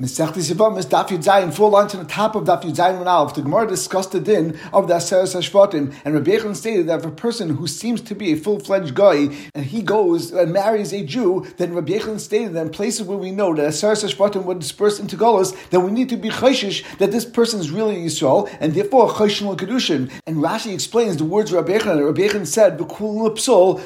Mesechtes Yibum is Daf Yud Zayin, full lines on the top of Daf Yud Zayin and Aleph. The Gemara discussed the din of the Asaras Hashvotim, and Rabbi Echin stated that if a person who seems to be a full-fledged guy and he goes and marries a Jew, then Rabbi Echin stated that in places where we know that Asaras Hashvotim would disperse into Golos, that we need to be chayshish that this person is really Yisrael, and therefore chayshin al kedushin. And Rashi explains the words of Rabbi Echin. Rabbi Echin said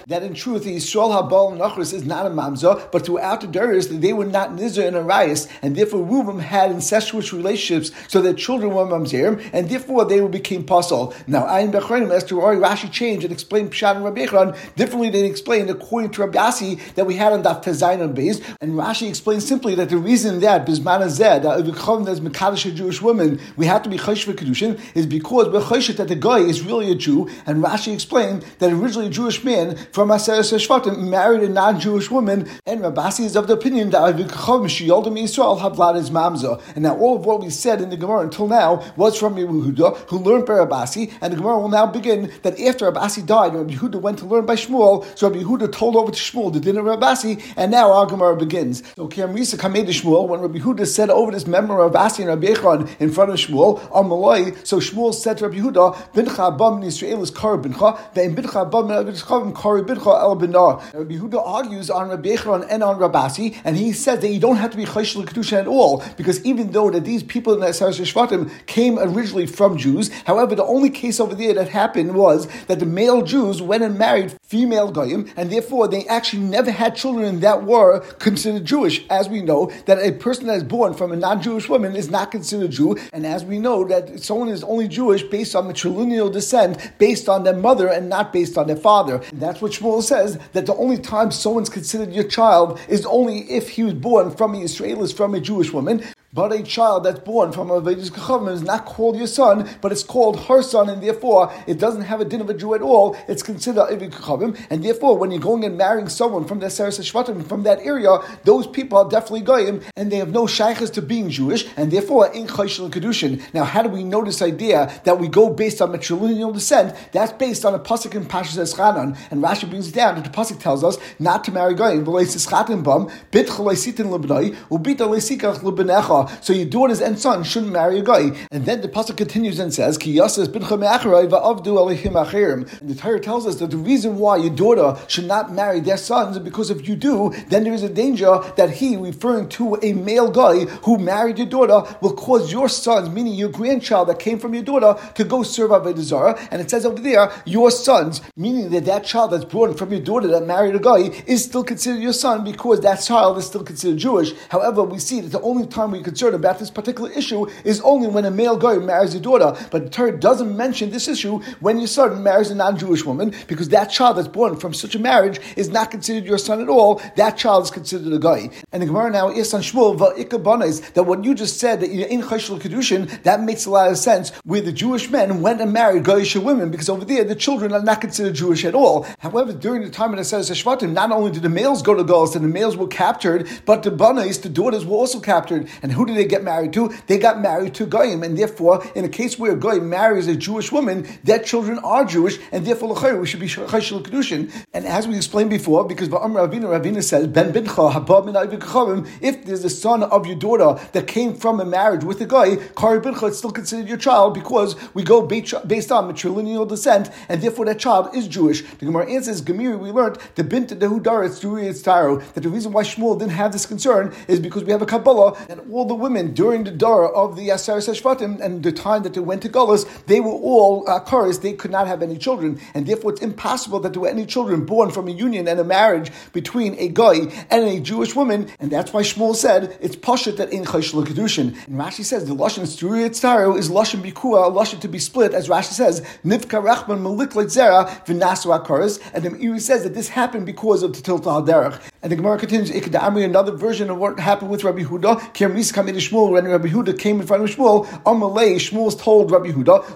that in truth the Yisrael habal nachris is not a mamza, but throughout the Darius they were not nizar and arayis, and therefore Reuven had incestuous relationships, so their children were mamzerim, and therefore they became pasul. Now, Ayin Bechronim, as to Ari, Rashi changed and explained Pshat and Rabbi Echron differently than explained according to Rabasi that we had on Daf Tezayin on Beis. And Rashi explained simply that the reason that Bismana Zed, that's Mekadosh, a Jewish woman, we have to be Chosh V'Kedushin, is because we're Choshet that the guy is really a Jew. And Rashi explained that originally a Jewish man from Aseres Hashvatim married a non-Jewish woman, and Rabasi is of the opinion that Avichom Shiyoldim Yisrael Havla is mamza. And now all of what we said in the Gemara until now was from Yehudah, who learned by Rabasi, and the Gemara will now begin that after Rabasi died, Rabbi Huda went to learn by Shmuel, so Rabbi Huda told over to Shmuel the din of Rabasi, and now our Gemara begins. So Kamrisa Kamei to Shmuel, when Rabbi Huda said over this memory of Rabasi and Rabbi Echron in front of Shmuel, Amalai, so Shmuel said to Rabbi Huda, Bincha Abam in Yisrael is Kari Bincha, Ve'im Bincha Abam in Yisrael Kari Bincha El Binar. Rabbi Huda argues on Rabbi Echron and on Rabasi, and he says that you don't have to be Chayshul Kedusha at all, because even though that these people in the Asaras Hashvotim came originally from Jews, however, the only case over there that happened was that the male Jews went and married female goyim, and therefore they actually never had children that were considered Jewish. As we know, that a person that is born from a non-Jewish woman is not considered Jew, and as we know that someone is only Jewish based on matrilineal descent, based on their mother and not based on their father. And that's what Shmuel says, that the only time someone's considered your child is only if he was born from an Israelis, from a Jewish woman. But a child that's born from a Vedas Kachavim is not called your son, but it's called her son, and therefore it doesn't have a din of a Jew at all. It's considered Ivid Kachavim, and therefore when you're going and marrying someone from the Asaras Hashvotim, from that area, those people are definitely Goyim, and they have no shaykhs to being Jewish, and therefore in Chayshul Kedushin. Now, how do we know this idea that we go based on matrilineal descent? That's based on a pasuk in Pashas Eschanan, and Rashi brings it down, and the pasuk tells us not to marry Goyim. So your daughters and sons shouldn't marry a guy. And then the pasuk continues and says, Ki yasas bincha me'acharai va'avdu alehim achirim. And the Torah tells us that the reason why your daughter should not marry their sons is because if you do, then there is a danger that he, referring to a male guy who married your daughter, will cause your sons, meaning your grandchild that came from your daughter, to go serve Avodah Zarah. And it says over there, your sons, meaning that that child that's born from your daughter that married a guy is still considered your son because that child is still considered Jewish. However, we see that the only time we concerned about this particular issue is only when a male guy marries a daughter, but the Torah doesn't mention this issue when your son marries a non-Jewish woman, because that child that's born from such a marriage is not considered your son at all. That child is considered a guy. And the Gemara now is on Shmuel va'ikabanes, that what you just said, that you're in Chayshul Kedushin, that makes a lot of sense, where the Jewish men went and married Goyish women, because over there the children are not considered Jewish at all. However, during the time of the Asaras Hashvotim, not only did the males go to Golos and the males were captured, but the banes, the daughters, were also captured. And who did they get married to? They got married to Goyim, and therefore, in a case where a Goyim marries a Jewish woman, their children are Jewish, and therefore, l'chayr, we should be Chayshul Kedushin. And as we explained before, because Va'amr Ravina says, Ben Bincha Habab Min Aviv Kachavim, if there's a son of your daughter that came from a marriage with a Goy, Kari Bincha is still considered your child, because we go based on matrilineal descent, and therefore that child is Jewish. The Gemara answers, Gemiri, we learned, the Bint Dehudaritz Duriatz Taro, that the reason why Shmuel didn't have this concern is because we have a Kabbalah, and all the women during the Dara of the Asaras Hashvotim and the time that they went to Golos, they were all Akaris, they could not have any children, and therefore it's impossible that there were any children born from a union and a marriage between a guy and a Jewish woman, and that's why Shmuel said it's Pashut that in Chayshul Kedushin. And Rashi says the Lashon Tzuri Tzaro is Lashon Bikua, Lashon to be split, as Rashi says, Nivka Rachman Malik Zera V'nasu Akaris, and the Meiri says that this happened because of the Tilta HaDerech. And the Gemara continues, Ikeda Amri, another version of what happened with Rabbi Huda, when Rabbi Huda came in front of Shmuel, Amalei, Shmuel told Rabbi Huda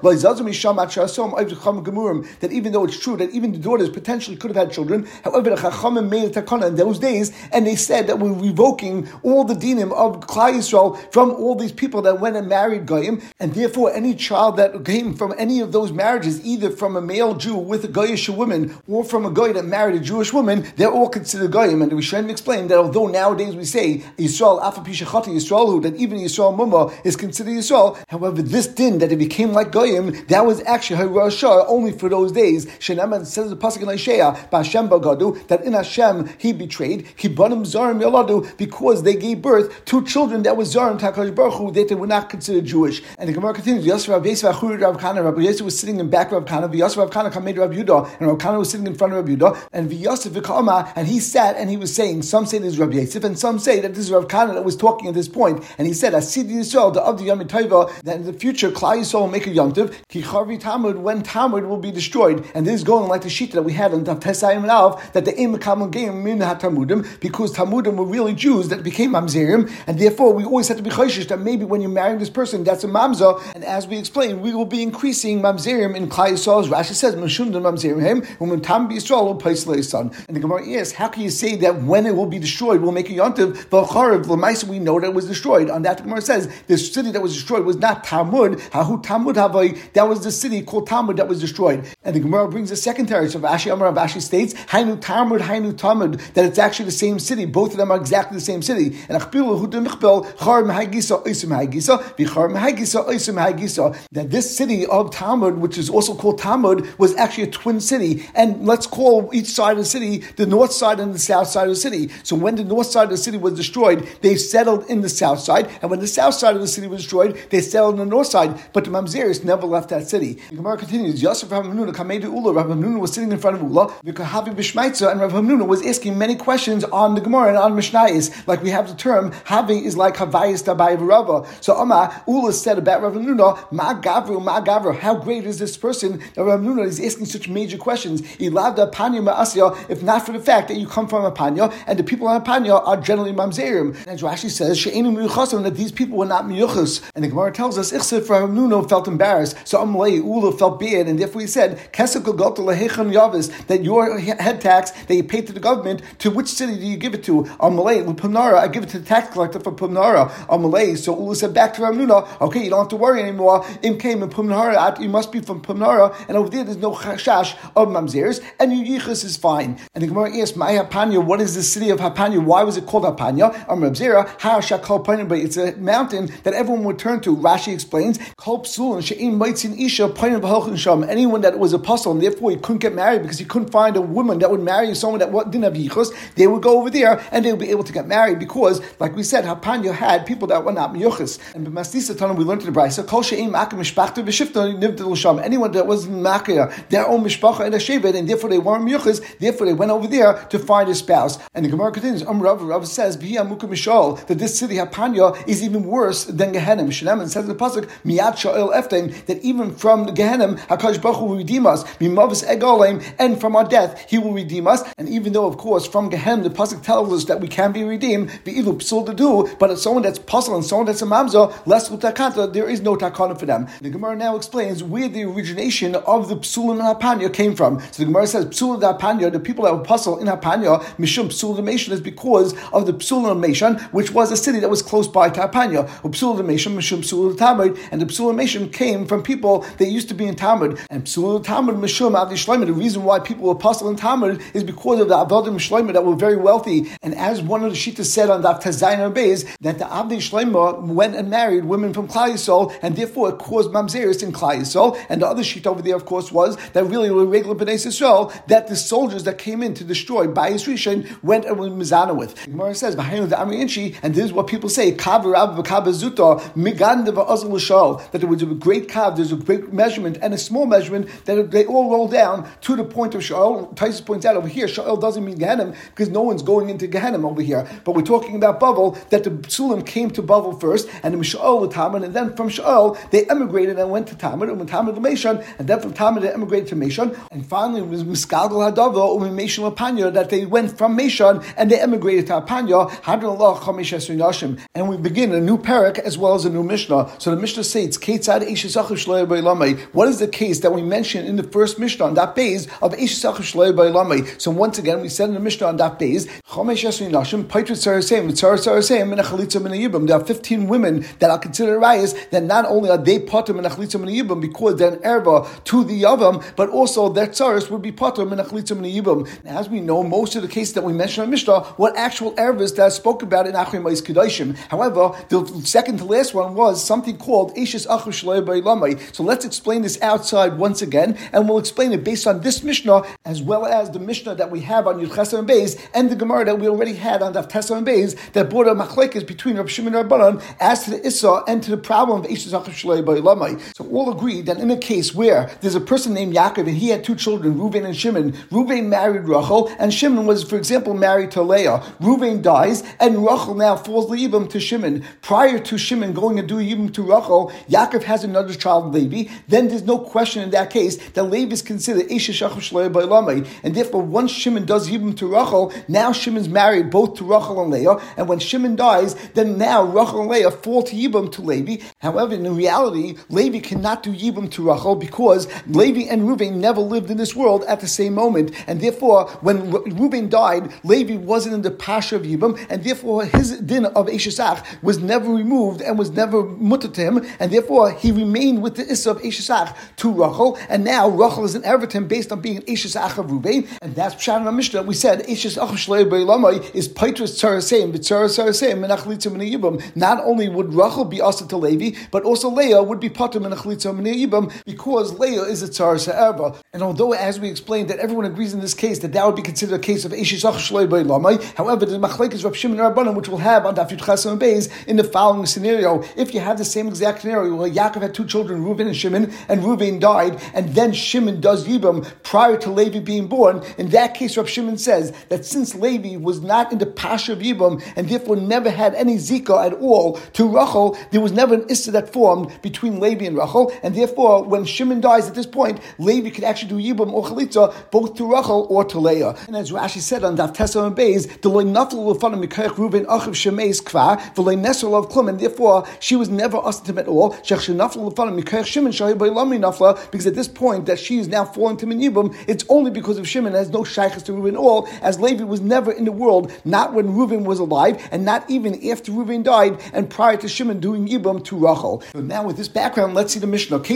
that even though it's true that even the daughters potentially could have had children, however, the Chachamim made a takana in those days, and they said that we're revoking all the dinim of Klal Yisrael from all these people that went and married Goyim, and therefore any child that came from any of those marriages, either from a male Jew with a Goyish woman or from a Goy that married a Jewish woman, they're all considered Goyim. And the Rishonim explained that although nowadays we say Yisrael Afa Pishachati Yisraelu, that even Yisrael Mumma is considered Yisrael, however, this din that it became like Goyim, that was actually Hirashah only for those days. Shenaman says the Pasuk in Isaiah, Ba'Hashem Bagadu, that in Hashem he betrayed, Kibanim Zarim Yaladu, because they gave birth to children that was Zarim Takash Baruch Hu, that they were not considered Jewish. And the Gemara continues, Yasrav Yisuf Achur Rav Kana, Rabbi Yisuf was sitting in back of Rav Kana, Yasrav Rav Kana Kamed Rav Yudah, and Rav Kana was sitting in front of Rav Yudah, and Yasuf V'Ka'ama, and he sat and he was saying, some say this is Rabbi Yisuf, and some say that this is Rav Kana that was talking at this point. And he said, Asidi Yisrael, the Avdi Yom Taiva, that in the future, Klal Yisrael will make a Yom Tov, Ki Charvi Talmud, when Talmud will be destroyed. And this is going like the Shita that we had on Tav Tesayim and Alf, that the Ein Mekabel Geim Min HaTalmudim, because Talmudim were really Jews that became Mamzerim, and therefore we always have to be Chayshish that maybe when you're marrying this person, that's a Mamza. And as we explained, we will be increasing Mamzerim in Klal Yisrael. Rashi says, Meshum Din Mamzerim Hem, Umen Tam B'Yisrael L'Pais L'Yisrael. And the Gemara asks, how can you say that when it will be destroyed, we'll make a Yom Tov? V'Charev L'Maisa, we know that it was destroyed. On that, the Gemara says, the city that was destroyed was not Talmud, Hahu Talmud Havai, that was the city called Talmud that was destroyed. And the Gemara brings a secondary, so Ashi Amar Abashi states, Hainu Talmud, Hainu Talmud, that it's actually the same city, both of them are exactly the same city. And Achpilu Hudim Achpil, Charm Hagisa, Isim Hagisa, Vicharm Hagisa, Isim Hagisa, that this city of Talmud, which is also called Talmud, was actually a twin city. And let's call each side of the city the north side and the south side of the city. So when the north side of the city was destroyed, they settled in the south side, and when the south side of the city was destroyed, they settled on the north side, but the Mamzeris never left that city. The Gemara continues, Rav Hamnuna was sitting in front of Ula, and Rav Hamnuna was asking many questions on the Gemara and on Mishnayis, like we have the term, Havi is like Havayis Tabai V'Rava. So Ula said about Rav Hamnuna, Ma Gavru, how great is this person that Rav Hamnuna is asking such major questions? If not for the fact that you come from Apanya, and the people on Apanya are generally Mamzerim. And Rashi says, She'enu Miyuchasim, that these people were not Miyuchas. And the Gemara tells us, Ichsef Rav Hamnuna felt embarrassed, so Ula felt bad, and therefore he said, Kesek Golta Lehechem Yavis, that your head tax that you pay to the government, to which city do you give it to? Amalei, Pumnara, I give it to the tax collector for Pumnara. Amalei, so Ula said back to Rav Hamnuna, okay, you don't have to worry anymore, Im Kaim and Pumnara, you must be from Pumnara, and over there's no Chashash of Mamzeris, and your Yichus is fine. And the Gemara asks, "My Hapania, what is the city of Hapania? Why was it called Hapania?" Amar Zera, Har Shakol Panim, but it's a mountain that everyone would turn to. Rashi explains, "Kol Psulin She'im Maitzin Isha Panim B'Halchin Sham." Anyone that was a apostle and therefore he couldn't get married because he couldn't find a woman that would marry someone that didn't have yichus, they would go over there and they would be able to get married because, like we said, Hapania had people that were not miyuchus. And b'Masnisa Tanam we learned in the Brayso, "Kol She'im Makim Mishpachter B'Shifta Nivdil Sham." Anyone that was Makia, their own mishpacha and a shevet, and therefore they weren't miyuchus, therefore they went over there to find a spouse. And the Gemara continues, Rav says, that this city, Hapanya, is even worse than Gehenim. Shenaman says in the Pasuk, Miyat Sha'ol Eftaim, that even from the Gehenim, HaKadosh Baruch Hu will redeem us, Mimavis Egolem, and from our death, He will redeem us. And even though, of course, from Gehenim, the Pasuk tells us that we can be redeemed, but it's someone that's puzzle and someone that's a mamza, less utakanta, there is no takana for them. The Gemara now explains where the origination of the Psulim and Hapanya came from. So the Gemara says, Psulim and Hapanya, the people that were puzzled in Apanya, Mishum Psalamation is because of the Psalamation, which was a city that was close by to Apanya. Psalamation, Mishum Psul Talmud, and the Psalamation came from people that used to be in Talmud. And Psul Talmud, Mishum Avdi Shloimeh, the reason why people were apostle in Talmud is because of the Avodim Shloimeh that were very wealthy. And as one of the Shitas said on Daf Tazayin Beis, that the Avdi Shloimeh went and married women from Klal Yisrael, and therefore it caused Mamzeris in Klal Yisrael. And the other Shita over there, of course, was that really were regular Bnei Yisrael, that the soldiers that came in to destroy Bayis Rishon went and was Mizana with. The Gemara says, and this is what people say, that there was a great kav, there's a great measurement and a small measurement that they all roll down to the point of Sha'ol. Tysus points out over here, Sha'ol doesn't mean Gehenim because no one's going into Gehenim over here. But we're talking about Babel, that the Psulim came to Babel first, and then Sha'ol to Talmud, and then from Sha'ol they emigrated and went to Talmud, and Talmud to Meshon, and then from Talmud they emigrated to Meshon, and finally it was Miskadol Hadavo Meshon Apanya, that they went from Meshon and they emigrated to Apanya. And we begin a new parak as well as a new Mishnah. So the Mishnah says, what is the case that we mentioned in the first Mishnah on that base of Ashishach Shloi Bailamai? So once again, we said in the Mishnah on that base, there are 15 women that are considered rayas, that not only are they potem and achlitzim and yibum because they're an erba to the yavam, but also their tzaras would be potem and achlitzim and yibum. As we know, most of the cases that we mentioned on Mishnah were actual ervas that I spoke about in Achim Ma'is Kedoshim. However, the second to last one was something called Eishes Achu Shleir B'Lamai. So let's explain this outside once again, and we'll explain it based on this Mishnah as well as the Mishnah that we have on Yud Ches and Beis and the Gemara that we already had on Daf Tes and Beis that brought a machlekes between Rav Shimon and Rabbanon as to the Issa and to the problem of Eishes Achu Shleir B'Lamai. So all agree that in a case where there's a person named Yaakov and he had two children, Reuven and Shimon. Reuven married Rachel, and Shimon was, for example, married to Leah. Reuven dies, and Rachel now falls to Yibum to Shimon. Prior to Shimon going and doing Yibum to Rachel, Yaakov has another child, Levi. Then there's no question in that case that Levi is considered Eishes Achu Shleir B'Lamai. And therefore, once Shimon does Yibum to Rachel, now Shimon's married both to Rachel and Leah. And when Shimon dies, then now Rachel and Leah fall to Yibum to Levi. However, in reality, Levi cannot do Yibum to Rachel because Levi and Reuven never lived in this world at the same moment, and therefore when Reuven died, Levi wasn't in the Pasha of Yibum, and therefore his din of Ashishach was never removed and was never mutter to him, and therefore he remained with the Issa of Ashishach to Rachel, and now Rachel is an Ervatim based on being an Ashishach of Reuven, and that's Pshat on Mishnah. We said Ashishach Shleir B'Lamai is Paitrus Tzaraseim, V'Tzaras Tzaraseim, Menachlitzim in Yibum. Not only would Rachel be Asa to Levi, but also Leah would be Pater Menachlitzim in Yibum because Leah is a Tzaraseim Erva. And although, as we explained, that everyone agrees in this case that that would be considered a case of Eishes Achu Shleir B'Lamai. However, the machlekes Rav Shimon and Rabbanan, which we'll have on Daf Yud Ches and Beis, in the following scenario: if you have the same exact scenario where Yaakov had two children, Reuven and Shimon, and Reuven died, and then Shimon does Yibum prior to Levi being born, in that case, Rav Shimon says that since Levi was not in the Pasha of Yibum and therefore never had any Zika at all to Rachel, there was never an Issa that formed between Levi and Rachel, and therefore when Shimon dies at this point, Levi could actually do Yibum or Chalitza both to Rachel or to Leah. And as Rashi said on Daf Tes and Beis, the Lo Naflu Lefanav Mikayach Reuven Achiv Shemeis Kvar, the Lo Nesel Lav Klum, and therefore she was never asked him at all. Shech She Naflu Lefanav Mikayach Shimon Shahi B'Lamai Nafla, because at this point that she is now falling to Yibum, it's only because of Shimon, has no shaychus to Reuven at all, as Levi was never in the world, not when Reuven was alive, and not even after Reuven died, and prior to Shimon doing Yibum to Rachel. So now with this background, let's see the Mishnah. What's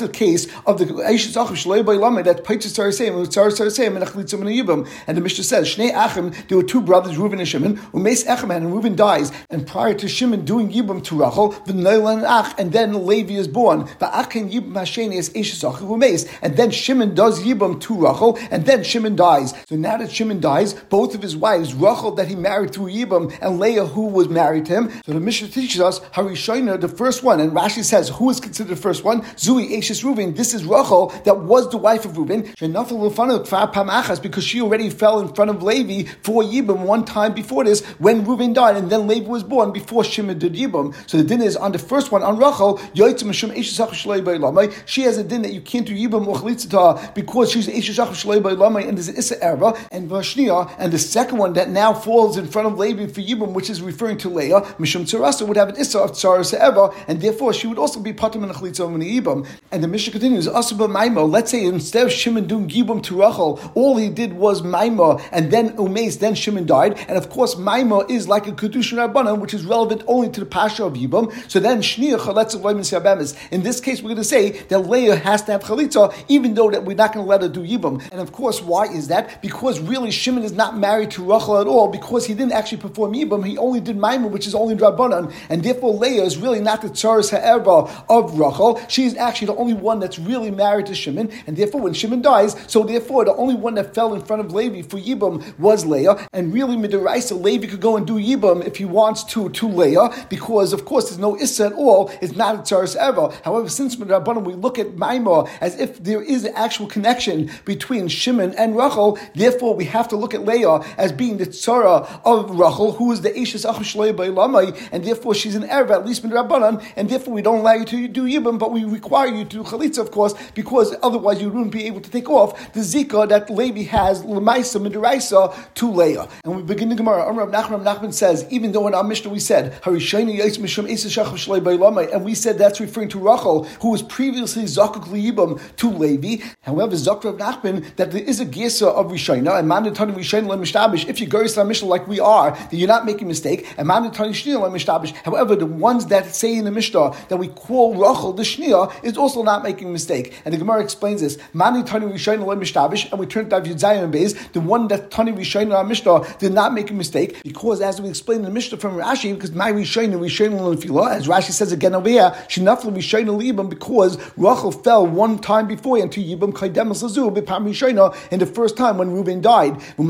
the case of the Eishes Achu Shleir B'Lamai that Paitzis Tzaraseim V'Tzaras Tzaraseim and Achlitzim and Yibum? And the Mishnah says Shnei Achim, there were two brothers, Reuven and Shimon. Umeis Echem, and Reuven dies, and prior to Shimon doing Yibum to Rachel, V'Nolan Ach, and then Levi is born. V'Achin Yibum Hasheni is Eishes Achu Umeis, and then Shimon does Yibum to Rachel, and then Shimon dies. So now that Shimon dies, both of his wives, Rachel that he married through Yibum and Leah who was married to him. So the Mishnah teaches us Harishona, the first one, and Rashi says who is considered the first one? Zui Eishes Reuven. This is Rachel that was the wife of Reuven. Shenafal Lefanav Kfar Pam Achas, because she already fell in front of Levi for Yibum one time before this when Reuven died, and then Levi was born before Shimon did Yibum. So the din is on the first one, on Rachel, Yoytz Mishum Eishes Achu Shleir B'Lamai. She has a din that you can't do Yibum or Chalitza to her because she's Eishes Achu Shleir B'Lamai, and there's an Issa Erva. And Vashnia, and the second one that now falls in front of Levi for Yibum, which is referring to Leah, Mishum Tzarasa, would have an Issa of Tzarasa Erva, and therefore she would also be Patur min Chalitza min Yibum. And the Mishnah continues, Asaba Maimo. Let's say instead of Shimon doing Yibum to Rachel, all he did was Maimo, and then Umeis, then Shimon died, and of course Maimo is like a Kedushin Rabbanon, which is relevant only to the Pasha of Yibum. So then Shnia Chalitza V'Loy Min Siabemis. In this case, we're going to say that Leah has to have Chalitza, even though that we're not going to let her do Yibum. And of course, why is that? Because really Shimon is not married to Rachel at all, because he didn't actually perform Yibum. He only did Maimo, which is only Rabbanon, and therefore Leah is really not the Tzaras Ha'erva of Rachel. She's actually the only one that's really married to Shimon, and therefore when Shimon dies, so therefore the only one that fell in front of Levi for Yibum was Leah, and really Midoraisa, Levi could go and do Yibum if he wants to Leah, because of course there's no Issa at all, it's not a Tzaras ever. However, since Midrabanan we look at Maimor as if there is an actual connection between Shimon and Rachel, therefore we have to look at Leah as being the Tzara of Rachel, who is the Eishes Achu Shleir B'Lamai, and therefore she's an Erva, at least Midrabanan, and therefore we don't allow you to do Yibum, but we require you to do Chalitza, of course, because otherwise you wouldn't be able to take off the Zika that Levi has, L'maisa Midiraisa, to Leah. And we begin the Gemara. Rav Nachman says, even though in our Mishnah we said, Harishayni Yais Mishum Eishes Achu Shleir B'Lamai, and we said that's referring to Rachel, who was previously Zakuk L'Yibum to Levi. However, Zakuk Rav Nachman, that there is a Gesa of Rishayna, and Mamnetani Rishayna L'Mishtabish, if you go to Mishnah like we are, that you're not making a mistake, and Mamnetani Shnia L'Mishtabish. However, the ones that say in the Mishnah that we call Rachel the Shnia is also not making a mistake. And the Gemara explains this, Mani Tani Rishayna L'Mishtabish, and we turn to Yud Zayin is the one that Tani Rishon in our Mishnah did not make a mistake, because as we explained in the Mishnah from Rashi, because my Rishon l'nefila, as Rashi says again over here, she nafla Rishon l'Yibum, because Rachel fell one time before and to Yibum kaidemus l'zu b'pam Rishon, and the first time when Reuven died, and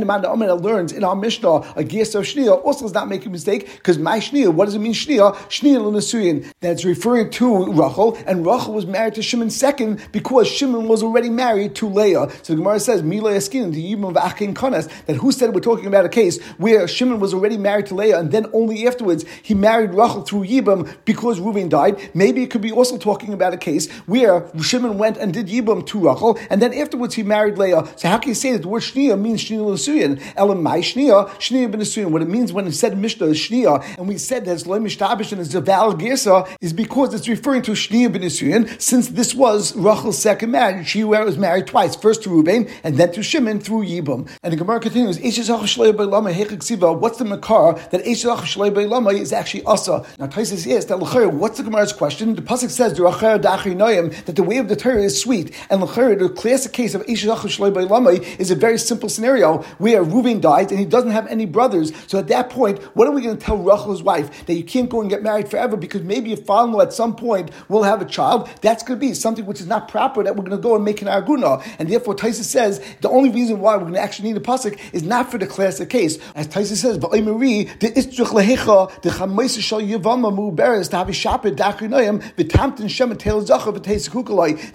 the man that learns in our Mishnah a geas of Shnia also does not make a mistake, because my Shnia, what does it mean Shnia? Shnia l'nesuyin, that's referring to Rachel, and Rachel was married to Shimon second because Shimon was already married to Leah. So the Gemara says Mila Eskin the Yibum v'Achin Kanas, that who said we're talking about a case where Shimon was already married to Leah and then only afterwards he married Rachel through Yibum because Reuven died. Maybe it could be also talking about a case where Shimon went and did Yibum to Rachel and then afterwards he married Leah. So how can you say that the word Shnia means Shnia l'nesuyin? Elamai Shnia, Shnia b'nesuyin. What it means when it said Mishnah is Shnia, and we said that it's Lo Mishtabish and it's a valid Gersa, is because it's referring to Shnia b'nesuyin, since this was Rachel's second marriage. She was married twice, first to Reuben and then to Shimon through Yibum. And the Gemara continues, Ashishach Shlei Beilama Hechik Siva. What's the makar that Ashishach Shlei Beilama is actually Asa? Now Taisus is that l'chayr. What's the Gemara's question? The pasuk says that the way of the Torah is sweet, and l'chayr the classic case of Ashishach Shlei Beilama is a very simple scenario where Reuben dies and he doesn't have any brothers. So at that point, what are we going to tell Rachel's wife? That you can't go and get married forever because maybe your father-in-law at some point will have a child. That's going to be something which is not proper that we're going to go and make an arguna. And therefore, Taisa says the only reason why we're going to actually need a pasuk is not for the classic case. As Taisa says, that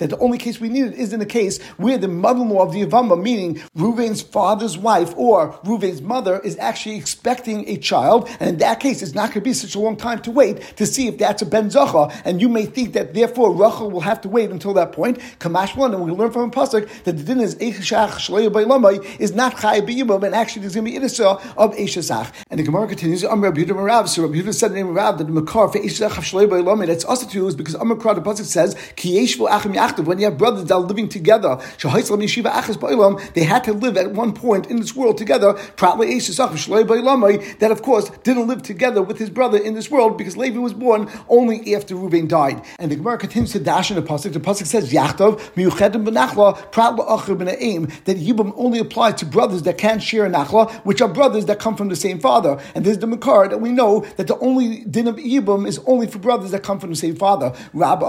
the only case we needed is in the case where the mother-in-law of the Yavama, meaning Reuven's father's wife or Reuven's mother, is actually expecting a child, and in that case, it's not going to be such a long time to wait to see if that's a ben zochah. And you may think that therefore Rachel will have to wait until that point. Kamash one, and we learn from a pasuk that the din is Ashishach Shlei Beilamai is not Chai B'Yibum, and actually there's going to be Idisah of Ashishach. And the Gemara continues, Rabbi Huda Marav. So Rabbi Huda said the name of Rav that the makar for Ashishach Shlei Beilamai that's also to is because the pasuk says Ki Yeshvu Achim Yachtav, when you have brothers that are living together, Shehaytzlam Yeshiva Achas Beilam, they had to live at one point in this world together, probably Ashishach Shlei Beilamai, that of course didn't live together with his brother in this world because Levi was born only after Reuven died. And the Gemara continues to dash in the pasuk. The pasuk says Yachtav Miyuchedim B'Nachla Prat La'Achir B'Na'im, that Yibum only applies to brothers that can't share a Nachla, which are brothers that come from the same father. And there's the makar that we know that the only din of Yibum is only for brothers that come from the same father. Rabba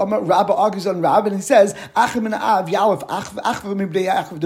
argues on Rab and he says the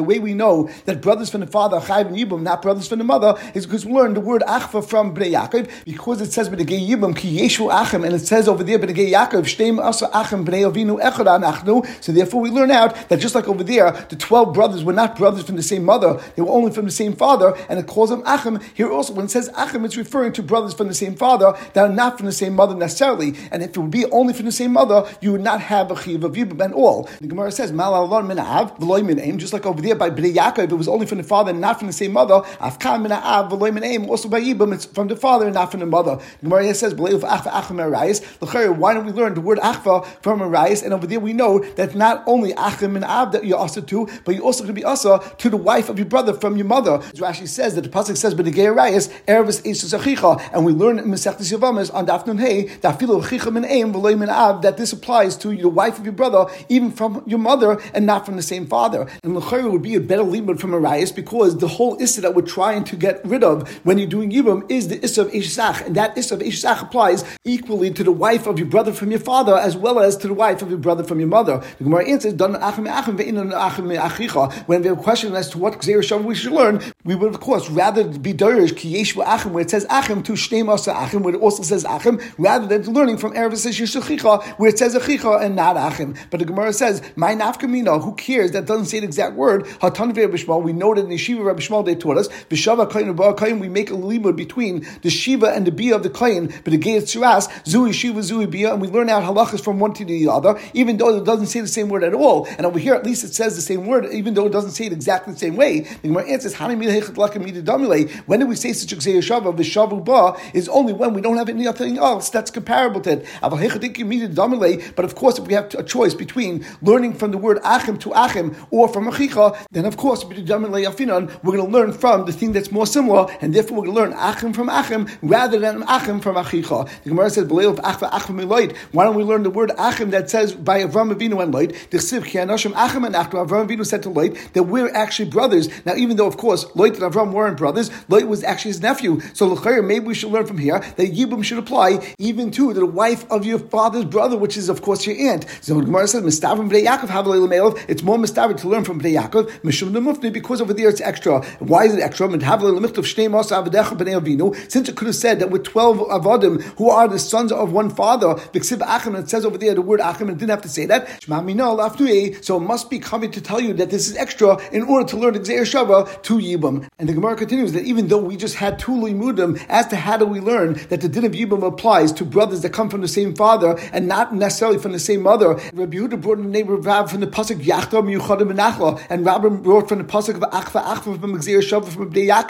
way we know that brothers from the father are Chayv and Yibum, not brothers from the mother, is because we learned the word Achva from Bnei Yaakov, because it says B'negei Yibum Ki Yeshu Achim, and it says over there B'negei Yaakov Shteim Asa Achim B'nei Avinu Echad Anachnu. So therefore we learn out that just like over there, the 12 brothers were not brothers from the same mother; they were only from the same father, and it calls them Achim. Here also, when it says Achim, it's referring to brothers from the same father that are not from the same mother necessarily. And if it would be only from the same mother, you would not have a Chiv of Yibum at all. The Gemara says Malalon Min Av V'Loy Min Aim, just like over there by Bnei Yaakov, it was only from the father and not from the same mother. Avkan Min Av V'Loy Min Aim, also by Yibum, it's from the father and not from the mother. The Gemara says B'Leiv Achva Achim Arayis. Why don't we learn the word Achva from Arayis? And over there we know that not only Achim and Av that you're also to, but you're also going to be also to the wife of your brother from your mother. Rashi says that the pasuk says B'Negei Arayis Erevus Esus Achicha, and we learn in Masechtas Yevamos on Daf Nun Hey that Filu Achicha Min Aim V'Loy Min Av, that this applies to the wife of your brother, even from your mother and not from the same father. And l'chayr would be a better limud from Arayis, because the whole issur that we're trying to get rid of when you're doing Yibum is the issur of Ashishach, and that issur of Ashishach applies equally to the wife of your brother from your father as well as to the wife of your brother from your mother. The Gemara answers when we have a question as to what Gzeirah Shavah we should learn, we would of course rather be Darish Ki Yeshua Achim, where it says Achim, to Shnei Asa Achim, where it also says Achim, rather than learning from Erevus Esus Achicha, where it says Achicha and not Achim. But the Gemara says, my nafkamina, who cares? That doesn't say the exact word. Hatan V'Rabbi Shmuel, we know that in the Yeshiva Rabbi Shmuel they taught us, B'Shavah Kayin U'Bar Kayin, we make a limud between the Shiva and the Bia of the Kayin, but the Geit Tzuras, Zui Shiva, Zui Bia, and we learn out halachas from one to the other, even though it doesn't say the same word at all. And over here, at least it says the same word, even though it doesn't say it exactly the same way. The Gemara answers, when do we say such a Gzeirah Shavah? V'Shavu Ba is only when we don't have anything else that's comparable to it. But of course, if we have a choice between learning from the word Achim to Achim or from Achicha, then of course, we're going to learn from the thing that's more similar, and therefore we're going to learn Achim from Achim rather than Achim from Achicha. The Gemara says, why don't we learn the word Achim that says by Avram Avinu and Lot? Achim and Achim. Avram Avinu said to right? That we're actually brothers. Now, even though, of course, Lot and Avram weren't brothers, Lot was actually his nephew. So, l'chayr, maybe we should learn from here that Yibum should apply even to the wife of your father's brother, which is, of course, your aunt. So, the Gemara says, Mistavim b'nei Yaakov havelei l'me'elov. It's more mistavim to learn from b'nei Yaakov, mishum demufni, because over there it's extra. Why is it extra? Since it could have said that with 12 avadim who are the sons of one father, and it says over there the word achim, and it didn't have to say that. So it must be coming to tell you that this is extra in order to learn Xer Shava to Yibum. And the Gemara continues that even though we just had two limudim as to how do we learn that the din of Yibum applies to brothers that come from the same father and not necessarily from the same mother. Rabbi Huda brought in the name of Rav from the pasuk Yachta Miyuchadim Menachla, and Rabbi brought from the pasuk of Achva Achva from Xer Shava from Bnei Yaakov.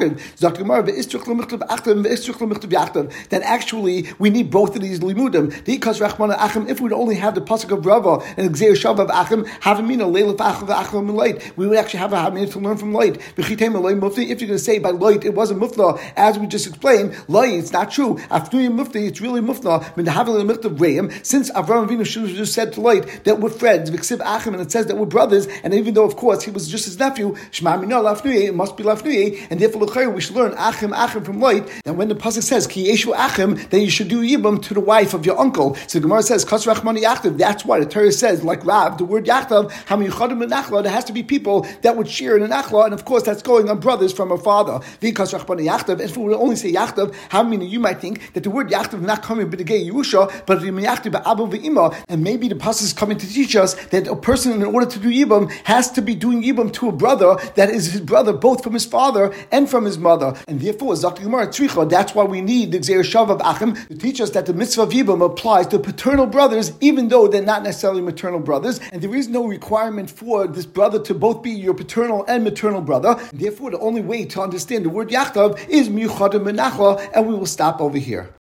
Then actually we need both of these limudim. If we'd only have the pasuk of Rava and Xer Shav of Achim, Havamina Leilaf Achim Achim and Light, we would actually have a Havamina to learn from Light. If you're going to say by Light it wasn't Mufla, as we just explained, Light it's not true. Afnuim Mufti, it's really Mufla. When the Havamina Mufta Reim, since Avraham Avinu should have just said to Light that we're friends, Vixiv Achim, and it says that we're brothers, and even though of course he was just his nephew, Shmamina Lafnuye, it must be Lafnuye, and therefore we should learn Achim Achim from Light. And when the pasuk says Ki Yeshu Achim, then you should do Yibum to the wife of your uncle. So the Gemara says, that's why the Torah says, like Rav, the word Yachtav, there has to be people that would share in an Achla, and of course that's going on brothers from a father. If we would only say Yachtav, how many you might think that the word Yachtav is not coming b'degei Yerusha, but Yachtav b'Abu v'Ima, and maybe the pasuk is coming to teach us that a person in order to do Yibum has to be doing Yibum to a brother that is his brother both from his father and from his mother. And therefore, that's why we need the Xer Shav of Achim to teach us that the mitzvah of Yibum applies to paternal brothers, even though they're not necessarily maternal brothers, and there is no requirement for this brother to both be your paternal and maternal brother. Therefore, the only way to understand the word Yachtav is Miyuchadim Menachla, and we will stop over here.